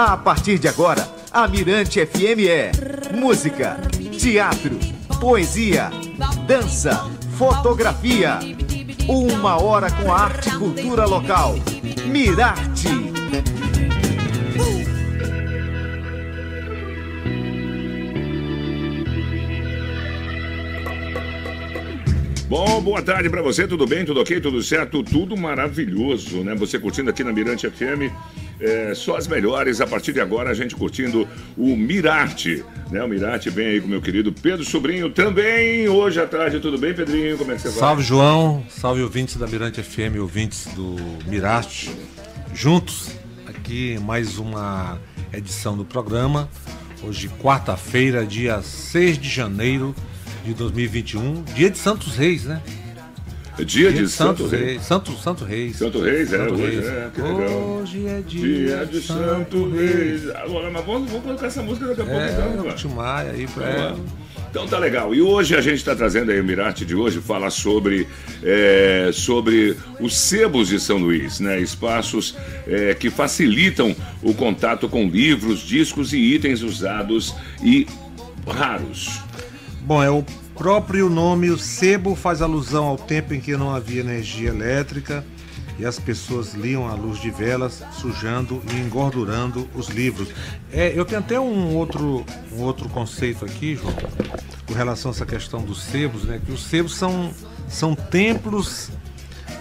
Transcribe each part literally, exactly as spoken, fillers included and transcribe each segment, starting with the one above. A partir de agora, a Mirante F M é música, teatro, poesia, dança, fotografia. Uma hora com a arte e cultura local. Mirarte. Bom, boa tarde pra você, tudo bem, tudo ok, tudo certo, tudo maravilhoso, né? Você curtindo aqui na Mirante F M, é, só as melhores. A partir de agora a gente curtindo o Mirarte, né? O Mirarte vem aí com o meu querido Pedro Sobrinho também, hoje à tarde. Tudo bem, Pedrinho? Como é que você vai? Salve, João, salve ouvintes da Mirante F M, ouvintes do Mirarte. Juntos, aqui mais uma edição do programa, hoje quarta-feira, dia seis de janeiro de dois mil e vinte e um, dia de Santos Reis, né? Dia, dia de, de Santos Reis. Reis. Santo, Santo Reis. Santo Reis, Santo é, Reis. Hoje, é, que legal. Hoje é dia, dia de Santo Reis. Reis. Agora, mas vamos, vamos colocar essa música daqui a pouco. É, então, Timai, aí pra ela. Então tá legal. E hoje a gente está trazendo aí o Mirarte de hoje, falar sobre, é, sobre os sebos de São Luís, né? Espaços é, que facilitam o contato com livros, discos e itens usados e raros. Bom, é o próprio nome, o sebo, faz alusão ao tempo em que não havia energia elétrica e as pessoas liam à luz de velas, sujando e engordurando os livros. É, eu tenho até um outro, um outro conceito aqui, João, com relação a essa questão dos sebos, né? Que os sebos são, são templos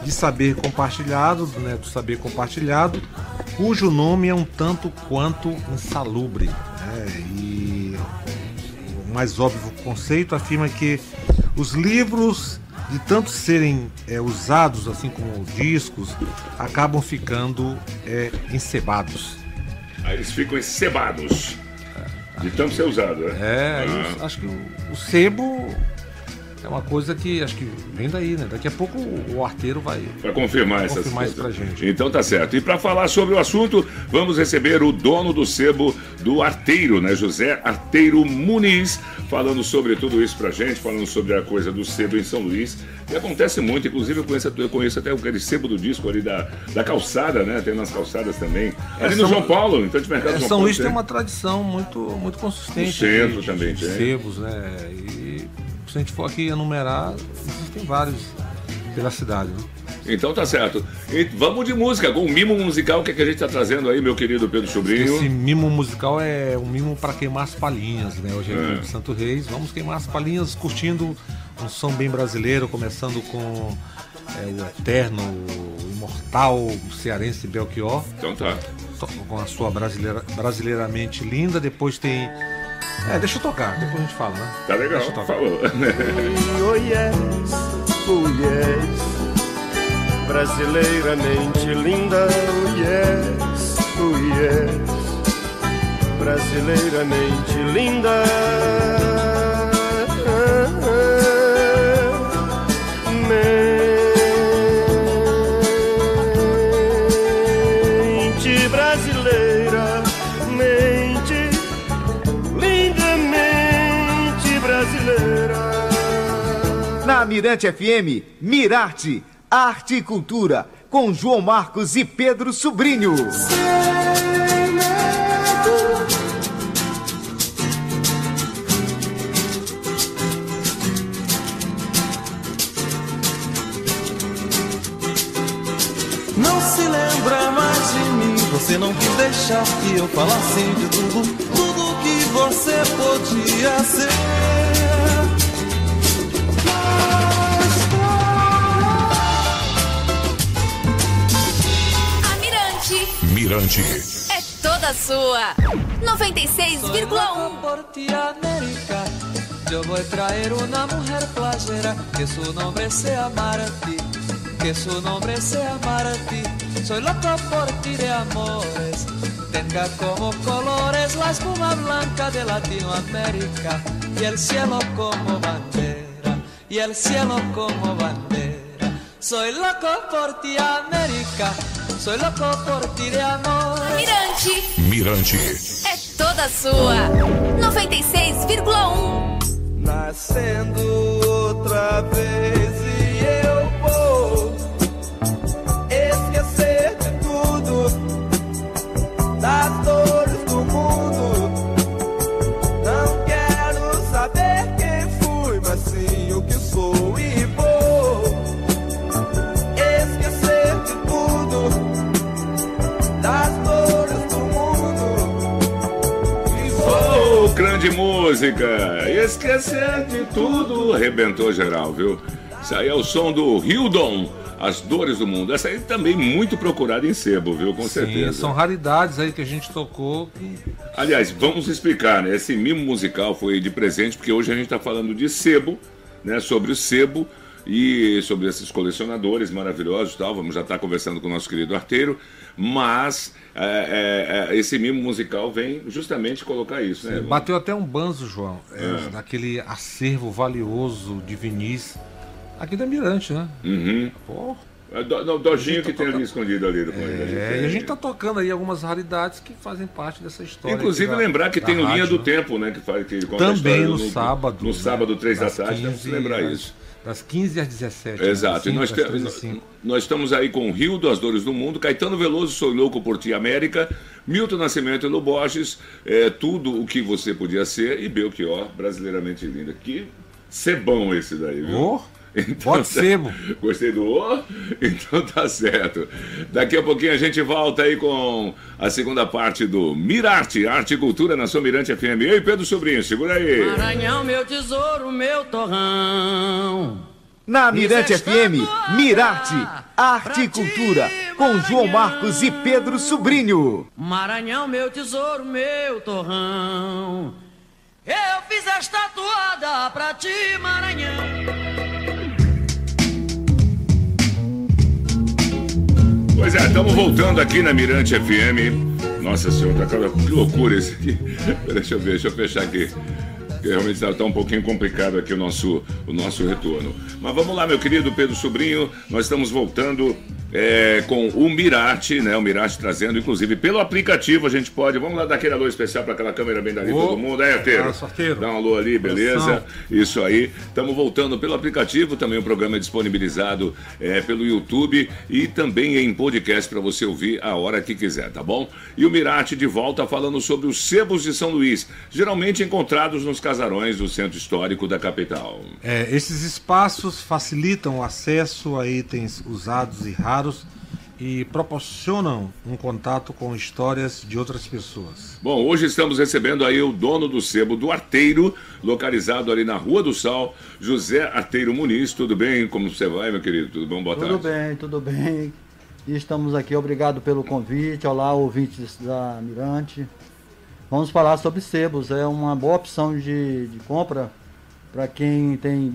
de saber compartilhado, né? Do saber compartilhado, cujo nome é um tanto quanto insalubre, né? E... mais óbvio conceito afirma que os livros, de tanto serem é, usados, assim como discos, acabam ficando é, encebados. Aí eles ficam encebados, de tanto ser usado, né? É, ah. Acho que o, o sebo é uma coisa que acho que vem daí, né? Daqui a pouco o Arteiro vai, vai confirmar, vai confirmar essas isso pra gente. Então tá certo. E para falar sobre o assunto, vamos receber o dono do sebo do Arteiro, né? José Arteiro Muniz, falando sobre tudo isso pra gente, falando sobre a coisa do sebo em São Luís. E acontece muito, inclusive eu conheço, eu conheço até aquele sebo do disco ali da, da calçada, né? Tem nas calçadas também. Ali é no São, João Paulo, então de mercado é, São, São Luís tem, tem uma tradição muito, muito consistente. No centro de, também de, de tem. Sebos, né? E... se a gente for aqui enumerar, existem vários pela cidade, né? Então tá certo. E vamos de música, com o mimo musical, o que, é que a gente tá trazendo aí, meu querido Pedro Sobrinho? Esse mimo musical é um mimo para queimar as palhinhas, né? Hoje é o dia de Santo Reis, vamos queimar as palhinhas curtindo um som bem brasileiro, começando com é, o eterno, o imortal cearense Belchior. Então tá. Com a sua brasileira, brasileiramente linda, depois tem... É, deixa eu tocar, depois a gente fala, né? Tá legal, deixa eu tocar. Falou. Oh yes, oh yes, brasileiramente linda. Oh yes, oh yes, brasileiramente linda. Ah, ah, mente brasileira, mente na Mirante F M, Mirarte, Arte e Cultura, com João Marcos e Pedro Sobrinho. Não se lembra mais de mim, você não quis deixar que eu falasse de tudo, tudo que você podia ser. Mirante é toda sua. noventa e seis vírgula um. Por América, eu vou trair uma mulher plágera, que seu nome seja Marti, que seu nome seja Marti. Soy loco por ti de amores, tenga como colores la espuma blanca de Latinoamérica y el cielo como bandera, y el cielo como bandera. Soy loco por ti, América. Sou louco por ti de amor. Mirante. Mirante é toda sua. noventa e seis vírgula um. Nascendo outra vez e eu vou esquecer de tudo, da dor. grande música. Esquecer de tudo. Arrebentou geral, viu? Isso aí é o som do Hildon, As Dores do Mundo. Essa aí também muito procurada em sebo, viu? Com Sim, certeza. São raridades aí que a gente tocou. Aliás, vamos explicar, né? Esse mimo musical foi de presente, porque hoje a gente está falando de sebo, né? Sobre o sebo e sobre esses colecionadores maravilhosos e tal. Vamos já estar conversando com o nosso querido Arteiro. Mas é, é, esse mimo musical vem justamente colocar isso, né? Sim, bateu até um banzo, João. É, é. Daquele acervo valioso de Vinícius. Aqui da Mirante, né? Uhum. Pô, é o Dojinho tá que tocando... tem ali escondido ali. É, e a gente tá tocando aí algumas raridades que fazem parte dessa história. Inclusive da, lembrar que tem o Linha do Tempo, né? Que faz, que também no, no sábado. No né? sábado, três da tarde, temos que lembrar às, isso. Das quinze às dezessete. Exato. Né? cinco, e nós, nós, nós estamos aí com o Rio das Dores do Mundo, Caetano Veloso, Sou Louco por Ti América, Milton Nascimento e Lou Borges, é, Tudo o que Você Podia Ser e Belchior, Brasileiramente Linda. Que sebão esse daí, viu? Oh. Então, pode ser. Tá... Gostei do O? Então tá certo. Daqui a pouquinho a gente volta aí com a segunda parte do Mirarte, Arte e Cultura na sua Mirante F M. Eu e Pedro Sobrinho, segura aí. Maranhão, meu tesouro, meu torrão. Na Mirante F M, Mirarte, Arte e Cultura, com João Marcos e Pedro Sobrinho. Maranhão, meu tesouro, meu torrão. Eu fiz esta tatuada pra ti, Maranhão. Pois é, estamos voltando aqui na Mirante F M. Nossa senhora, cara, que loucura esse aqui. Deixa eu ver, deixa eu fechar aqui. Porque realmente está tá um pouquinho complicado aqui o nosso, o nosso retorno. Mas vamos lá, meu querido Pedro Sobrinho. Nós estamos voltando é, com o Mirarte, né? O Mirarte trazendo, inclusive, pelo aplicativo a gente pode... Vamos lá dar aquele alô especial para aquela câmera bem dali, todo mundo. É, Arteiro? Dá um alô ali, beleza? Isso aí. Estamos voltando pelo aplicativo. Também o programa é disponibilizado é, pelo YouTube e também em podcast para você ouvir a hora que quiser, tá bom? E o Mirarte de volta falando sobre os sebos de São Luís, geralmente encontrados nos casarões do centro histórico da capital. É, esses espaços facilitam o acesso a itens usados e raros e proporcionam um contato com histórias de outras pessoas. Bom, hoje estamos recebendo aí o dono do sebo do Arteiro, localizado ali na Rua do Sal, José Arteiro Muniz. Tudo bem? Como você vai, meu querido? Tudo bom? Boa tarde. Tudo bem, tudo bem. Estamos aqui, obrigado pelo convite. Olá, ouvintes da Mirante. Vamos falar sobre sebos, é uma boa opção de, de compra para quem tem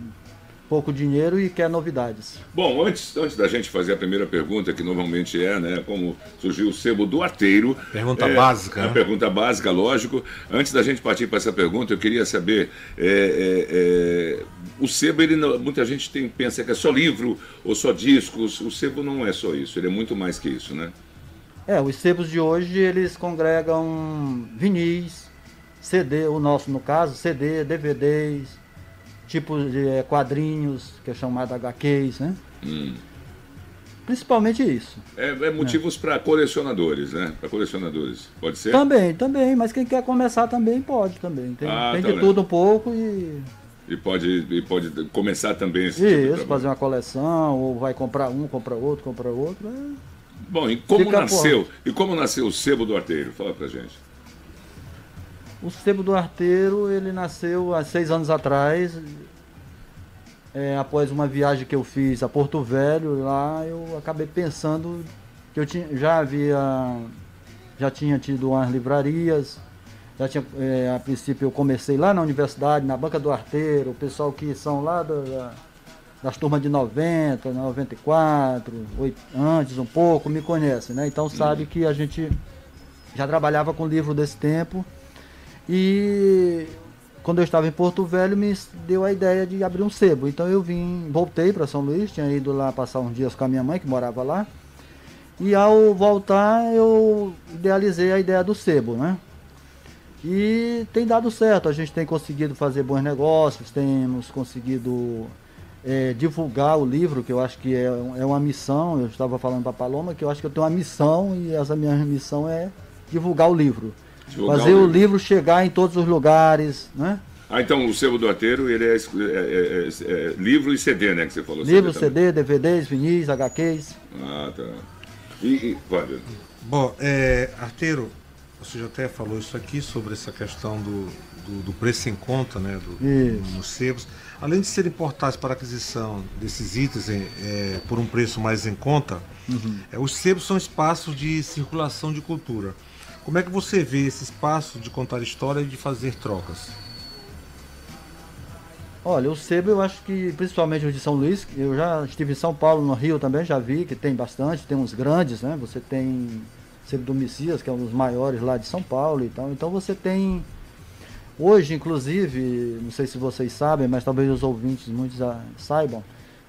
pouco dinheiro e quer novidades. Bom, antes, antes da gente fazer a primeira pergunta, que normalmente é, né, como surgiu o sebo do Arteiro. Pergunta é, básica. A né? pergunta básica, lógico. Antes da gente partir para essa pergunta, eu queria saber, é, é, é, o sebo, ele não, muita gente tem, pensa que é só livro ou só discos. O sebo não é só isso, ele é muito mais que isso, né? É, os sebos de hoje, eles congregam vinis, C D, o nosso no caso, C D, D V Ds, tipos de é, quadrinhos, que é chamado H Qs, né? Hum. Principalmente isso. É, é motivos né? para colecionadores, né? Para colecionadores, pode ser? Também, também, mas quem quer começar também pode também. Tem, ah, tem tá de bem. Tudo um pouco e... E pode, e pode começar também esse isso, tipo de fazer uma coleção, ou vai comprar um, comprar outro, comprar outro, né? Bom, e como Fica nasceu? Porra. E como nasceu o sebo do Arteiro? Fala pra gente. O sebo do Arteiro, ele nasceu há seis anos atrás, é, após uma viagem que eu fiz a Porto Velho. Lá eu acabei pensando que eu tinha, já havia, já tinha tido umas livrarias, já tinha, é, a princípio eu comecei lá na universidade, na banca do Arteiro, o pessoal que são lá da... da das turmas de noventa, noventa e quatro, oito, antes um pouco, me conhece, né? Então sabe que a gente já trabalhava com livro desse tempo. E quando eu estava em Porto Velho, me deu a ideia de abrir um sebo. Então eu vim, voltei para São Luís, tinha ido lá passar uns dias com a minha mãe, que morava lá. E ao voltar, eu idealizei a ideia do sebo, né? E tem dado certo, a gente tem conseguido fazer bons negócios, temos conseguido... É, divulgar o livro, que eu acho que é, é uma missão. Eu estava falando para a Paloma que eu acho que eu tenho uma missão, e essa minha missão é divulgar o livro, divulgar fazer o livro. o livro chegar em todos os lugares, né? Ah, então o sebo do Arteiro, ele é, é, é, é livro e C D, né, que você falou? Livro, C D, C D, D V Ds, vinis, H Qs. Ah, tá. E, e Bom, é, Arteiro, Você já até falou isso aqui, sobre essa questão do, do, do preço em conta, né, do, nos sebos. Além de serem portais para aquisição desses itens é, por um preço mais em conta, uhum. é, os sebos são espaços de circulação de cultura. Como é que você vê esse espaço de contar história e de fazer trocas? Olha, o sebo, eu acho que, principalmente o de São Luís, eu já estive em São Paulo, no Rio também, já vi que tem bastante, tem uns grandes, né? Você tem o sebo do Messias, que é um dos maiores lá de São Paulo e tal. Então você tem, hoje inclusive, não sei se vocês sabem, mas talvez os ouvintes muitos saibam,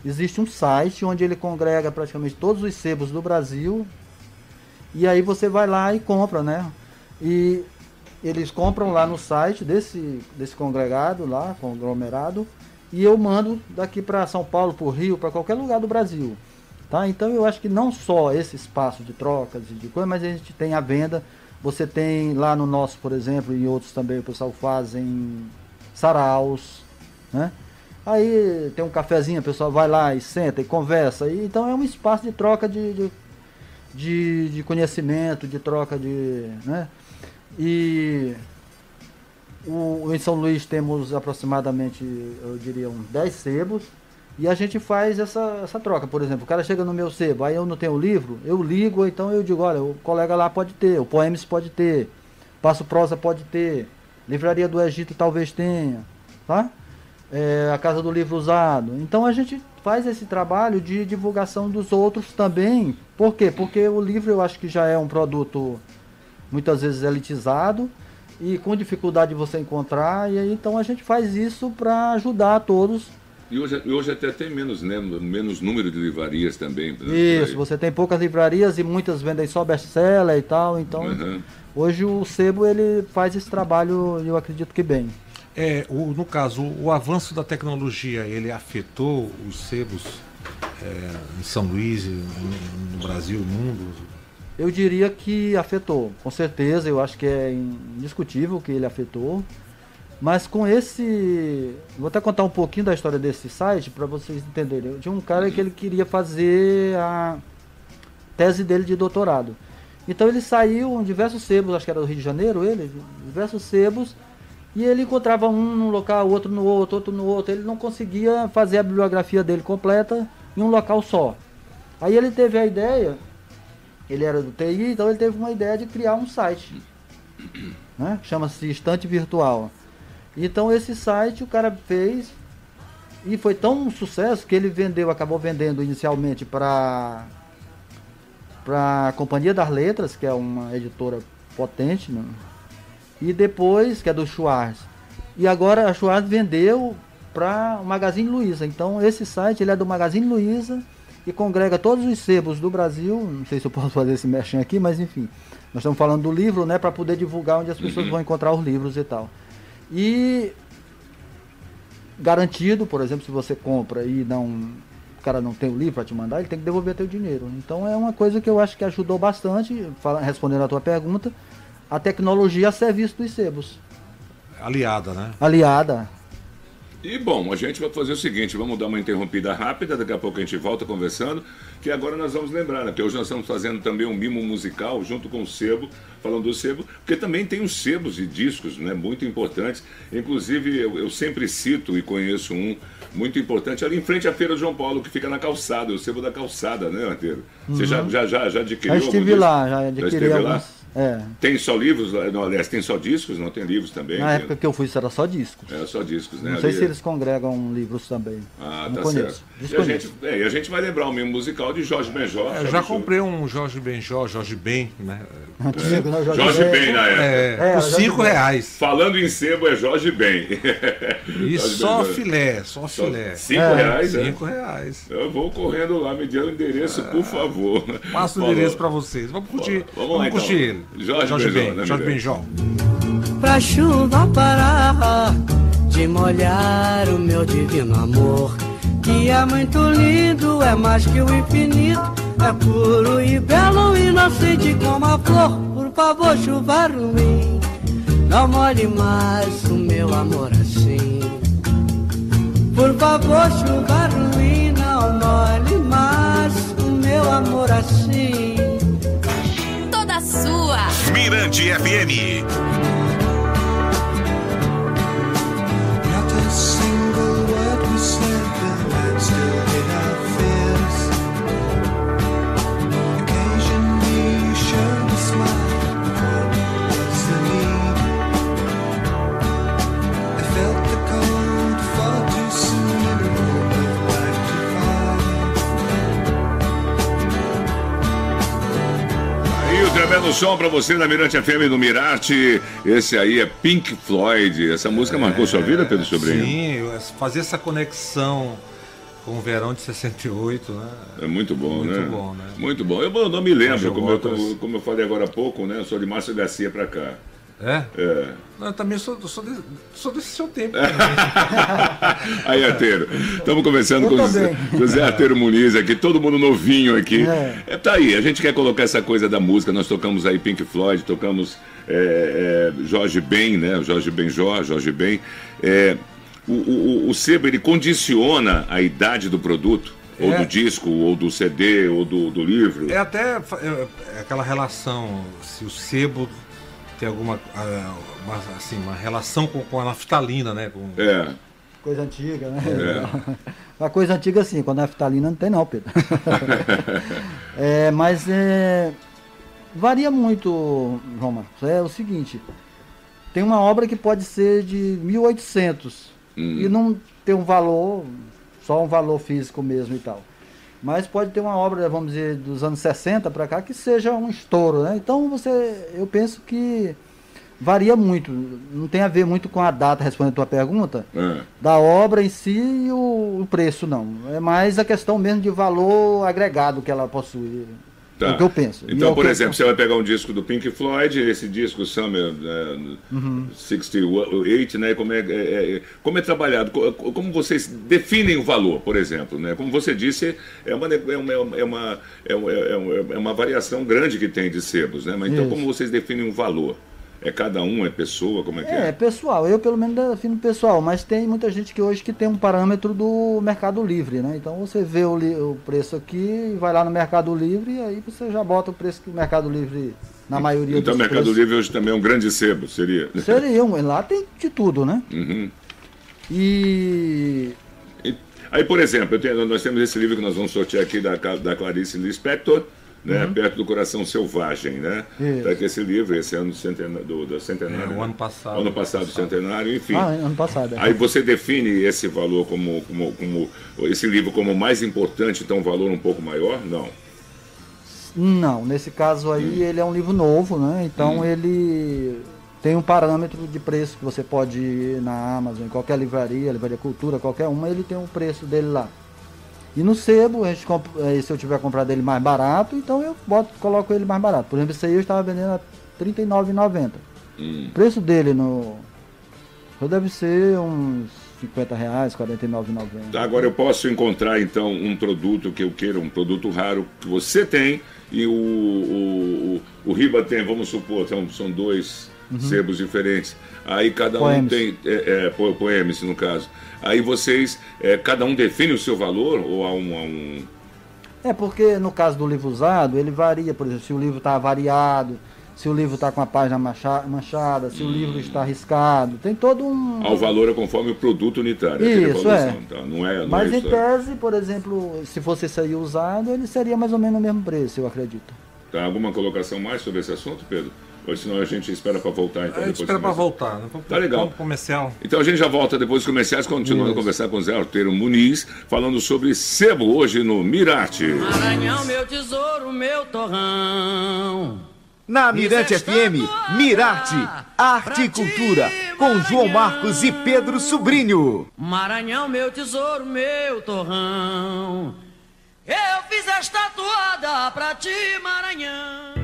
existe um site onde ele congrega praticamente todos os sebos do Brasil, e aí você vai lá e compra, né? E... eles compram lá no site desse, desse congregado lá, conglomerado, e eu mando daqui para São Paulo, para o Rio, para qualquer lugar do Brasil. Tá? Então eu acho que não só esse espaço de trocas e de coisas, mas a gente tem a venda. Você tem lá no nosso, por exemplo, e outros também, o pessoal fazem saraus, né? Aí tem um cafezinho, o pessoal vai lá e senta e conversa. E, então é um espaço de troca de, de, de, de conhecimento, de troca de... né? E o, em São Luís temos aproximadamente, eu diria, uns dez sebos. E a gente faz essa, essa troca. Por exemplo, o cara chega no meu sebo, aí eu não tenho livro, eu ligo, então eu digo, olha, o colega lá pode ter, o Poemas pode ter, Passo Prosa pode ter, Livraria do Egito talvez tenha, tá? É, a Casa do Livro Usado. Então a gente faz esse trabalho de divulgação dos outros também. Por quê? Porque o livro eu acho que já é um produto... muitas vezes elitizado e com dificuldade de você encontrar, e aí então a gente faz isso para ajudar a todos. E hoje, hoje até tem menos, né? Menos número de livrarias também. Isso, você tem poucas livrarias e muitas vendem só best-seller e tal, então uhum. hoje o sebo ele faz esse trabalho, eu acredito que bem. É, o, no caso, o avanço da tecnologia, ele afetou os sebos é, em São Luís, no, no Brasil, no mundo? Eu diria que afetou, com certeza, eu acho que é indiscutível que ele afetou, mas com esse... Vou até contar um pouquinho da história desse site para vocês entenderem. Tinha um cara que ele queria fazer a tese dele de doutorado. Então ele saiu em diversos sebos, acho que era do Rio de Janeiro, ele, diversos sebos, e ele encontrava um num local, outro no outro, outro no outro, ele não conseguia fazer a bibliografia dele completa em um local só. Aí ele teve a ideia... Ele era do T I, então ele teve uma ideia de criar um site, né? Chama-se Estante Virtual. Então esse site o cara fez e foi tão um sucesso que ele vendeu, acabou vendendo inicialmente para para Companhia das Letras, que é uma editora potente, né? E depois, que é do Schwarz. E agora a Schwarz vendeu para o Magazine Luiza. Então esse site ele é do Magazine Luiza e congrega todos os sebos do Brasil, não sei se eu posso fazer esse merchan aqui, mas enfim, nós estamos falando do livro, né, para poder divulgar onde as pessoas vão encontrar os livros e tal. E garantido, por exemplo, se você compra e não, o cara não tem o livro para te mandar, ele tem que devolver teu dinheiro. Então é uma coisa que eu acho que ajudou bastante, respondendo a tua pergunta, a tecnologia a serviço dos sebos. Aliada, né? Aliada. E, bom, a gente vai fazer o seguinte, vamos dar uma interrompida rápida, daqui a pouco a gente volta conversando, que agora nós vamos lembrar, né, que hoje nós estamos fazendo também um mimo musical junto com o sebo, falando do sebo, porque também tem os sebos de discos, né, muito importantes, inclusive eu, eu sempre cito e conheço um muito importante, ali em frente à Feira de João Paulo, que fica na calçada, o sebo da calçada, né, Arteiro? Uhum. Você já, já, já, já adquiriu? Já estive lá, já adquiri já esteve alguns... lá? É. Tem só livros? Não, aliás, tem só discos? Não, tem livros também? Na época que eu fui, isso era só discos. Era só discos, né? Não sei Ali... se eles congregam livros também. Ah, não, tá conheço. Certo. E a, gente, é, e a gente vai lembrar o mesmo musical de Jorge Ben Jor. Eu já comprei um Jorge Ben Jor, Jorge Ben, né? Antigo, é. Não, Jorge, Jorge Ben, Ben na época. É, é, por cinco reais. Falando em sebo, é Jorge Ben. E Jorge só Ben filé, só filé. cinco reais? cinco reais. Eu vou correndo lá, me dê o endereço, ah, por favor. Passo o endereço para vocês. Vamos curtir. Vamos, vamos lá, curtir então. Ele. Jorge, Jorge Ben, né, Jorge Ben Jor. Pra chuva parar de molhar o meu divino amor, que é muito lindo, é mais que o infinito, é puro e belo, inocente como a flor. Por favor, chuva ruim, não molhe mais o meu amor assim. Por favor, chuva ruim, não molhe mais o meu amor assim. Toda sua. Mirante F M. Belo som pra você da Mirante F M do Mirarte. Esse aí é Pink Floyd. Essa música é, marcou sua vida, Pedro Sobrinho? Sim, fazer essa conexão com o verão de sessenta e oito, né? É muito bom, muito né? Muito bom, né? Muito bom. Eu não me lembro, como eu, como eu falei agora há pouco, né? Eu sou de Márcio Garcia pra cá. É? É. Não, eu também sou, sou, de, sou desse seu tempo. Aí, Arteiro, estamos conversando eu com o José, José Arteiro Muniz aqui, todo mundo novinho aqui. É. É, tá aí, a gente quer colocar essa coisa da música, nós tocamos aí Pink Floyd, tocamos é, é, Jorge Ben, né? Jorge Ben Jor, Jorge Ben. É, o, o, o sebo, ele condiciona a idade do produto, é. ou do disco, ou do C D, ou do, do livro. É até é, aquela relação, se o sebo... Tem alguma assim, uma relação com, com a naftalina, né? Com... É. Coisa antiga, né? É. A coisa antiga, assim, com a naftalina não tem não, Pedro. é, mas é, varia muito, João Marcos. É o seguinte, tem uma obra que pode ser de mil e oitocentos hum. e não tem um valor, só um valor físico mesmo e tal. Mas pode ter uma obra, vamos dizer, dos anos sessenta para cá, que seja um estouro, né? Então, você, eu penso que varia muito. Não tem a ver muito com a data, respondendo a tua pergunta, é. da obra em si e o, o preço, não. É mais a questão mesmo de valor agregado que ela possui. Tá. É o que eu penso. Então, eu por penso... exemplo, você vai pegar um disco do Pink Floyd, esse disco Summer uh, uhum. sessenta e oito, né? Como é, é, é, como é trabalhado? Como vocês definem o valor, por exemplo, né? Como você disse, é uma, é uma, é uma, é uma, é uma variação grande que tem de sebos, né? Mas então, Isso. como vocês definem o valor? É cada um, é pessoa, como é que é? É, pessoal, eu pelo menos defino pessoal, mas tem muita gente que hoje que tem um parâmetro do Mercado Livre, né? Então você vê o, o preço aqui, vai lá no Mercado Livre e aí você já bota o preço que o Mercado Livre, na maioria então, dos Então o Mercado preços... Livre hoje também é um grande sebo, seria? Seria, lá tem de tudo, né? Uhum. E... e... Aí, por exemplo, eu tenho, nós temos esse livro que nós vamos sortear aqui da, da Clarice Lispector, né, uhum. Perto do Coração Selvagem, né? Tá que esse livro, esse ano do centenário, do, do centenário é, o ano passado, ano passado, passado. centenário, enfim. Ah, ano passado. É. Aí você define esse valor como, como, como esse livro como mais importante, então um valor um pouco maior, não? Não, nesse caso aí hum. ele é um livro novo, né? Então hum. ele tem um parâmetro de preço que você pode ir na Amazon, em qualquer livraria, Livraria Cultura, qualquer uma, ele tem o um preço dele lá. E no sebo, a gente comp... se eu tiver comprado ele mais barato, então eu boto, coloco ele mais barato. Por exemplo, esse aí eu estava vendendo a trinta e nove reais e noventa centavos. Hum. O preço dele no... deve ser uns cinquenta reais, quarenta e nove reais e noventa centavos. Agora eu posso encontrar, então, um produto que eu queira, um produto raro que você tem e o, o, o, o Riba tem, vamos supor, então, são dois... Uhum. Sebos diferentes. Aí cada poemes. um tem é, é, poemas no caso. Aí vocês, é, cada um define o seu valor ou há um, há um... É porque no caso do livro usado ele varia, por exemplo, se o livro está variado, se o livro está com a página manchada, se hum. o livro está arriscado, tem todo um... Ah, o valor é conforme o produto unitário. Isso, é. Então, não é não Mas é em tese, por exemplo, se fosse sair usado, ele seria mais ou menos o mesmo preço, eu acredito. Tá, alguma colocação mais sobre esse assunto, Pedro? Ou senão a gente espera para voltar. Então, a gente espera para voltar. Né? Tá legal. Comercial. Então a gente já volta depois dos comerciais, continuando a conversar com o Zé Arteiro Muniz, falando sobre sebo hoje no Mirarte. Maranhão, meu tesouro, meu torrão. Na Mirante F M, Mirarte, Arte e Cultura, com João Marcos e Pedro Sobrinho. Maranhão, meu tesouro, meu torrão. Eu fiz esta toada pra ti, Maranhão.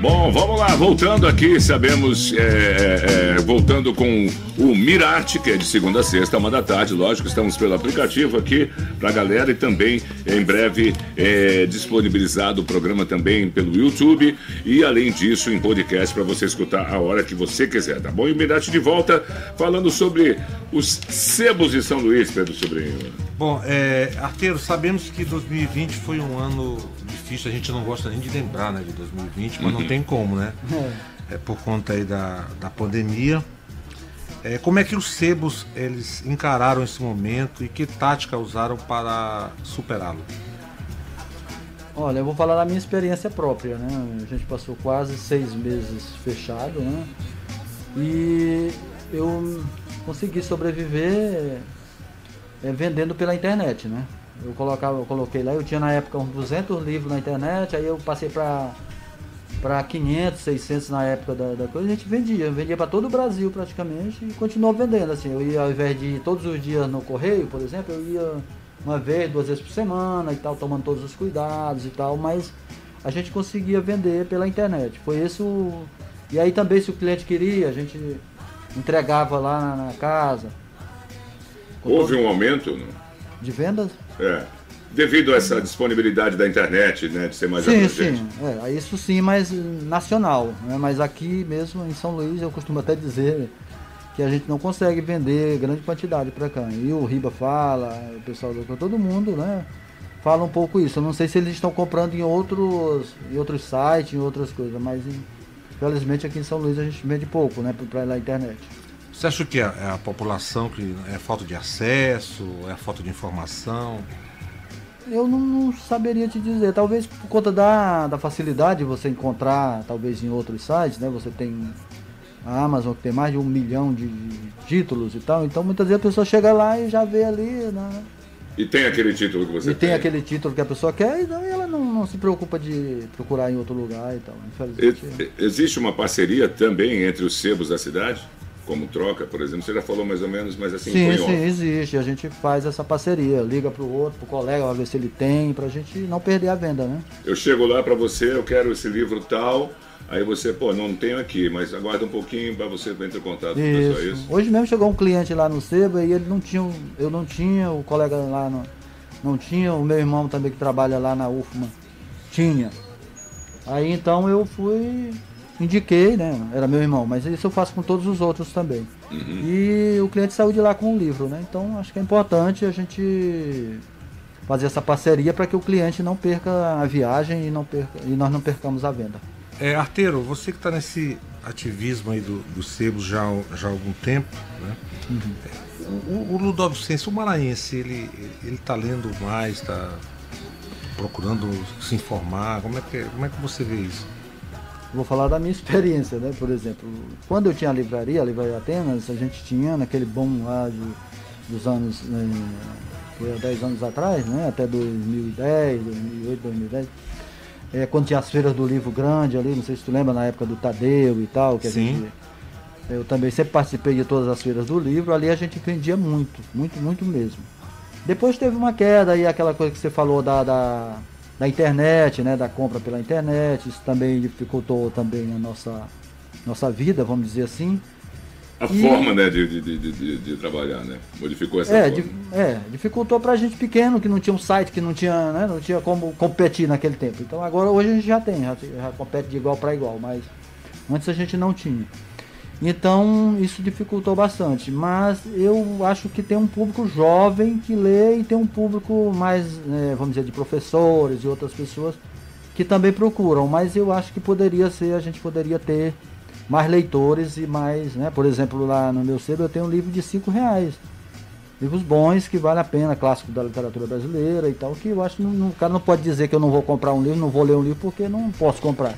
Bom, vamos lá, voltando aqui, sabemos, é, é, voltando com o Mirarte, que é de segunda a sexta, uma da tarde, lógico, estamos pelo aplicativo aqui pra galera e também em breve é, disponibilizado o programa também pelo YouTube e além disso em podcast para você escutar a hora que você quiser, tá bom? E o Mirarte de volta falando sobre os sebos de São Luís, Pedro Sobrinho. Bom, é, Arteiro, sabemos que dois mil e vinte foi um ano difícil, a gente não gosta nem de lembrar, né, de dois mil e vinte, mas uhum. não tem como, né? É, por conta aí da, da pandemia. É, como é que os sebos eles encararam esse momento e que tática usaram para superá-lo? Olha, eu vou falar da minha experiência própria, né? A gente passou quase seis meses fechado, né? E eu consegui sobreviver é, vendendo pela internet, né? Eu, colocava, eu coloquei lá, eu tinha na época uns duzentos livros na internet, aí eu passei para para quinhentos, seiscentos na época da, da coisa, a gente vendia, vendia para todo o Brasil praticamente e continuou vendendo, assim. Eu ia, ao invés de ir todos os dias no correio, por exemplo, eu ia uma vez, duas vezes por semana e tal, tomando todos os cuidados e tal, mas a gente conseguia vender pela internet. Foi isso. E aí também, se o cliente queria, a gente entregava lá na casa. Houve um aumento, não? De vendas? É. Devido a essa disponibilidade da internet, né, de ser mais abrangente. Sim, sim. É, isso sim, mas nacional, né? Mas aqui mesmo em São Luís eu costumo até dizer que a gente não consegue vender grande quantidade para cá. E o Riba fala, o pessoal do todo mundo, né, fala um pouco isso. Eu não sei se eles estão comprando em outros, em outros sites, em outras coisas, mas infelizmente aqui em São Luís a gente vende pouco, né, para a internet. Você acha que é a população que é falta de acesso, é a falta de informação? Eu não, não saberia te dizer, talvez por conta da, da facilidade de você encontrar, talvez em outros sites, né? Você tem a Amazon que tem mais de um milhão de, de títulos e tal, então muitas vezes a pessoa chega lá e já vê ali, né? E tem aquele título que você e tem. E tem aquele título que a pessoa quer e ela não, não se preocupa de procurar em outro lugar e tal, infelizmente. E, existe uma parceria também entre os sebos da cidade? Como troca, por exemplo, você já falou mais ou menos, mas assim... Sim, sim, existe, a gente faz essa parceria, liga para o outro, para o colega, para ver se ele tem, para a gente não perder a venda, né? Eu chego lá para você, eu quero esse livro tal, aí você, pô, não tenho aqui, mas aguarda um pouquinho para você entrar em contato com o pessoal, é isso? Hoje mesmo chegou um cliente lá no sebo e ele não tinha, eu não tinha, o colega lá não, não tinha, o meu irmão também que trabalha lá na U F M A tinha. Aí então eu fui... indiquei, né? Era meu irmão, mas isso eu faço com todos os outros também. Uhum. E o cliente saiu de lá com um livro, né? Então acho que é importante a gente fazer essa parceria para que o cliente não perca a viagem e, não perca, e nós não percamos a venda. É, Arteiro, você que está nesse ativismo aí do, do sebo já, já há algum tempo, né? Uhum. O, o ludovicense, o maranhense, ele ele está lendo mais, está procurando se informar? Como é que, como é que você vê isso? Vou falar da minha experiência, né? Por exemplo, quando eu tinha a livraria, a Livraria de Atenas, a gente tinha naquele bom lá de, dos anos, né, dez anos atrás, né? Até dois mil e dez, dois mil e oito, dois mil e dez, é, quando tinha as feiras do livro grande ali, não sei se tu lembra, na época do Tadeu e tal, que a Sim. gente, eu também sempre participei de todas as feiras do livro, ali a gente vendia muito, muito, muito mesmo. Depois teve uma queda e aquela coisa que você falou da... da da internet, né, da compra pela internet, isso também dificultou também a nossa, nossa vida, vamos dizer assim. A e... forma, né, de, de, de, de, de trabalhar, né, modificou essa é, forma. Di é, dificultou pra gente pequeno, que não tinha um site, que não tinha, né, não tinha como competir naquele tempo. Então agora, hoje a gente já tem, já, já compete de igual para igual, mas antes a gente não tinha. Então isso dificultou bastante, mas eu acho que tem um público jovem que lê e tem um público mais, né, vamos dizer, de professores e outras pessoas que também procuram, mas eu acho que poderia ser, a gente poderia ter mais leitores e mais, né, por exemplo, lá no meu sebo eu tenho um livro de cinco reais, livros bons que vale a pena, clássico da literatura brasileira e tal, que eu acho que o cara não pode dizer que eu não vou comprar um livro, não vou ler um livro porque não posso comprar,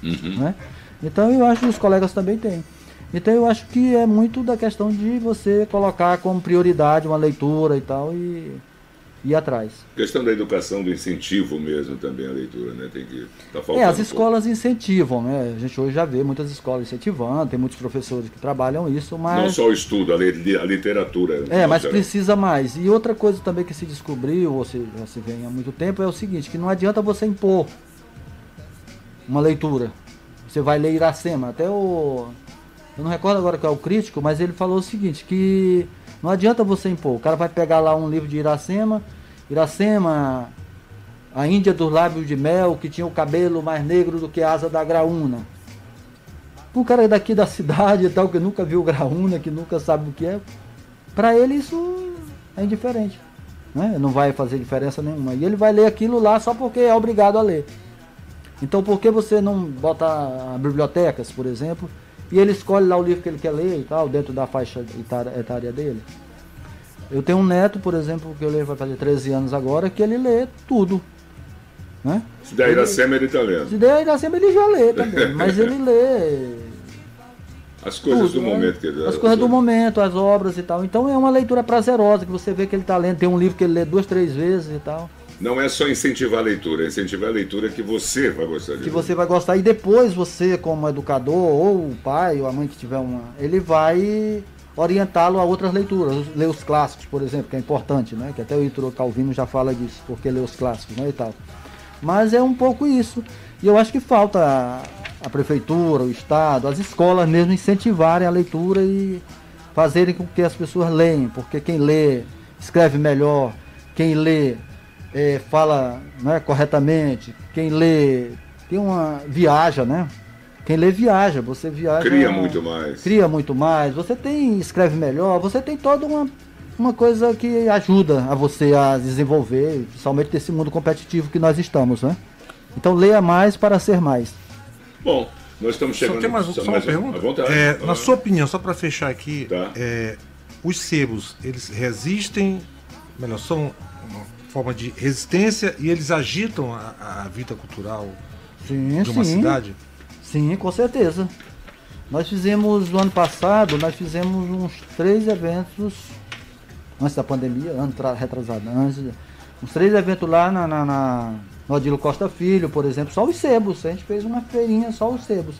uhum. né? Então eu acho que os colegas também têm. Então eu acho que é muito da questão de você colocar como prioridade uma leitura e tal e ir atrás. Questão da educação, do incentivo mesmo também a leitura, né? Tem que tá faltando. É, as escolas um incentivam, né? A gente hoje já vê muitas escolas incentivando, tem muitos professores que trabalham isso, mas... Não só o estudo, a, li a literatura. É, mas geral. Precisa mais. E outra coisa também que se descobriu, ou se, já se vem há muito tempo, é o seguinte, que não adianta você impor uma leitura. Você vai ler Iracema, até o... Eu não recordo agora qual é o crítico, mas ele falou o seguinte, que não adianta você impor. O cara vai pegar lá um livro de Iracema, Iracema, a Índia dos Lábios de Mel, que tinha o cabelo mais negro do que a asa da graúna. Um cara daqui da cidade e tal, que nunca viu graúna, que nunca sabe o que é, pra ele isso é indiferente. né? Não vai fazer diferença nenhuma. E ele vai ler aquilo lá só porque é obrigado a ler. Então por que você não botar bibliotecas, por exemplo, e ele escolhe lá o livro que ele quer ler e tal, dentro da faixa etária dele? Eu tenho um neto, por exemplo, que eu leio, vai fazer treze anos agora, que ele lê tudo. Né? Se der a Iracema, ele está lendo. Se der a Iracema, ele já lê também, mas ele lê... As coisas tudo, do né? momento. Que ele... As coisas do momento, as obras e tal. Então é uma leitura prazerosa, que você vê que ele está lendo, tem um livro que ele lê duas, três vezes e tal. Não é só incentivar a leitura, é incentivar a leitura que você vai gostar de Que ler. Você vai gostar. E depois você, como educador, ou o pai, ou a mãe que tiver uma... Ele vai orientá-lo a outras leituras. Ler os clássicos, por exemplo, que é importante, né? Que até o Ítalo Calvino já fala disso, porque lê os clássicos, né? E tal. Mas é um pouco isso. E eu acho que falta... a prefeitura, o estado, as escolas mesmo incentivarem a leitura e fazerem com que as pessoas leiam, porque quem lê escreve melhor, quem lê é, fala né, corretamente, quem lê tem uma viaja, né? Quem lê viaja, você viaja. Cria muito mais. Cria muito mais. Você tem escreve melhor, você tem toda uma uma coisa que ajuda a você a desenvolver, principalmente nesse mundo competitivo que nós estamos, né? Então leia mais para ser mais. Bom, nós estamos chegando... Só tem mais, só mais uma pergunta. Um, vontade, é, na sua opinião, só para fechar aqui, tá. é, os sebos, eles resistem, melhor, são uma forma de resistência e eles agitam a, a vida cultural sim, de uma sim. cidade? Sim, com certeza. Nós fizemos, no ano passado, nós fizemos uns três eventos, antes da pandemia, ano retrasado, antes, uns três eventos lá na... na, na no Adilo Costa Filho, por exemplo, só os sebos. A gente fez uma feirinha só os sebos.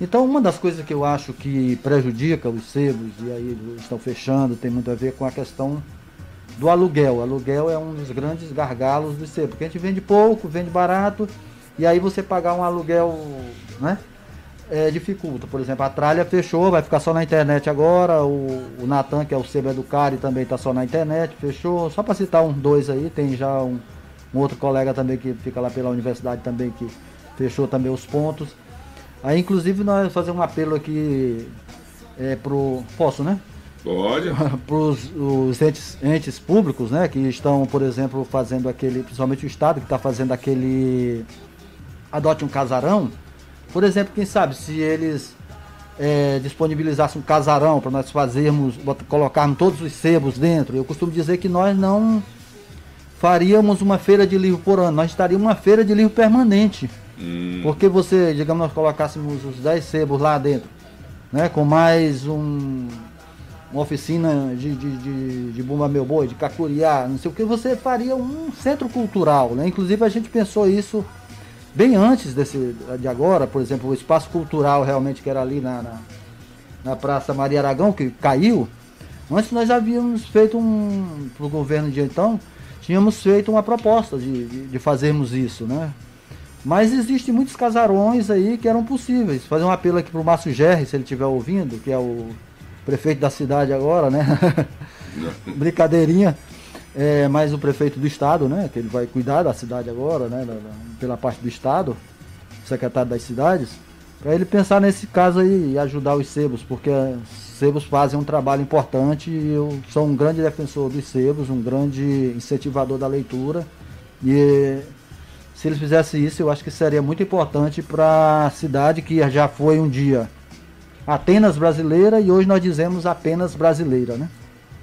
Então, uma das coisas que eu acho que prejudica os sebos, e aí estão fechando, tem muito a ver com a questão do aluguel. O aluguel é um dos grandes gargalos dos sebos, porque a gente vende pouco, vende barato, e aí você pagar um aluguel, né, é, dificulta. Por exemplo, a Tralha fechou, vai ficar só na internet agora, o, o Natan, que é o sebo Educari, também está só na internet, fechou. Só para citar um, dois aí, tem já um... Um outro colega também que fica lá pela universidade também, que fechou também os pontos. Aí, inclusive, nós vamos fazer um apelo aqui é, pro... Posso, né? Pode. Para os entes, entes públicos, né? Que estão, por exemplo, fazendo aquele... Principalmente o Estado, que está fazendo aquele... Adote um casarão. Por exemplo, quem sabe, se eles é, disponibilizassem um casarão para nós fazermos... Colocarmos todos os sebos dentro. Eu costumo dizer que nós não... faríamos uma feira de livro por ano, nós estaríamos uma feira de livro permanente. Hum. Porque você, digamos, nós colocássemos os dez sebos lá dentro, né? Com mais um, uma oficina de, de, de, de Bumba Meu Boi, de Cacuriá, não sei o que, você faria um centro cultural, né? Inclusive a gente pensou isso bem antes desse, de agora, por exemplo, o espaço cultural realmente que era ali na, na, na Praça Maria Aragão, que caiu. Antes nós já havíamos feito um, pro governo de então, tínhamos feito uma proposta de, de, de fazermos isso, né? Mas existem muitos casarões aí que eram possíveis. Fazer um apelo aqui para o Márcio Jerry, se ele estiver ouvindo, que é o prefeito da cidade agora, né? Brincadeirinha. É, mas o prefeito do estado, né? Que ele vai cuidar da cidade agora, né? Da, da, pela parte do estado, secretário das cidades, para ele pensar nesse caso aí e ajudar os sebos, porque os sebos fazem um trabalho importante e eu sou um grande defensor dos sebos, um grande incentivador da leitura, e se eles fizessem isso eu acho que seria muito importante para a cidade, que já foi um dia Atenas brasileira e hoje nós dizemos apenas brasileira, né?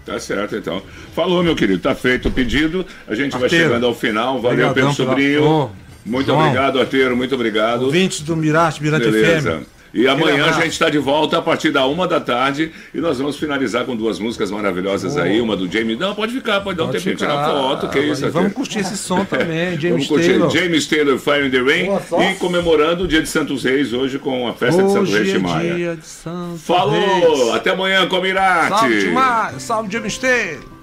Tá certo, então. Falou, meu querido, tá feito o pedido, a gente Arteiro. vai chegando ao final. Valeu, Pedro Sobrinho. Muito João. obrigado, Arteiro, muito obrigado. Ouvintes do Mirarte, Mirante F M. E amanhã a gente está de volta a partir da uma da tarde e nós vamos finalizar com duas músicas maravilhosas oh. aí, uma do James... Não, pode ficar, pode, pode dar um tempinho, tirar foto, que é isso. E vamos curtir esse som também, James Taylor. James Taylor, Fire in the Rain, oh, e comemorando o dia de Santos Reis hoje com a festa hoje de Santos Reis de Maia. É dia de Santos Falou, Reis. Até amanhã com o Mirarte. Salve, Timar, salve, James Taylor.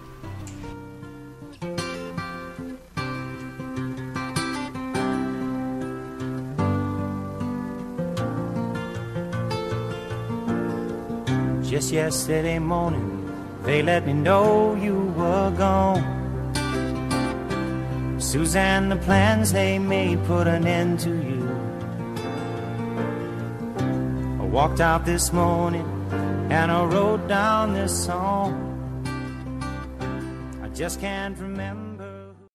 Just yesterday morning, they let me know you were gone. Suzanne, the plans they made put an end to you. I walked out this morning and I wrote down this song. I just can't remember.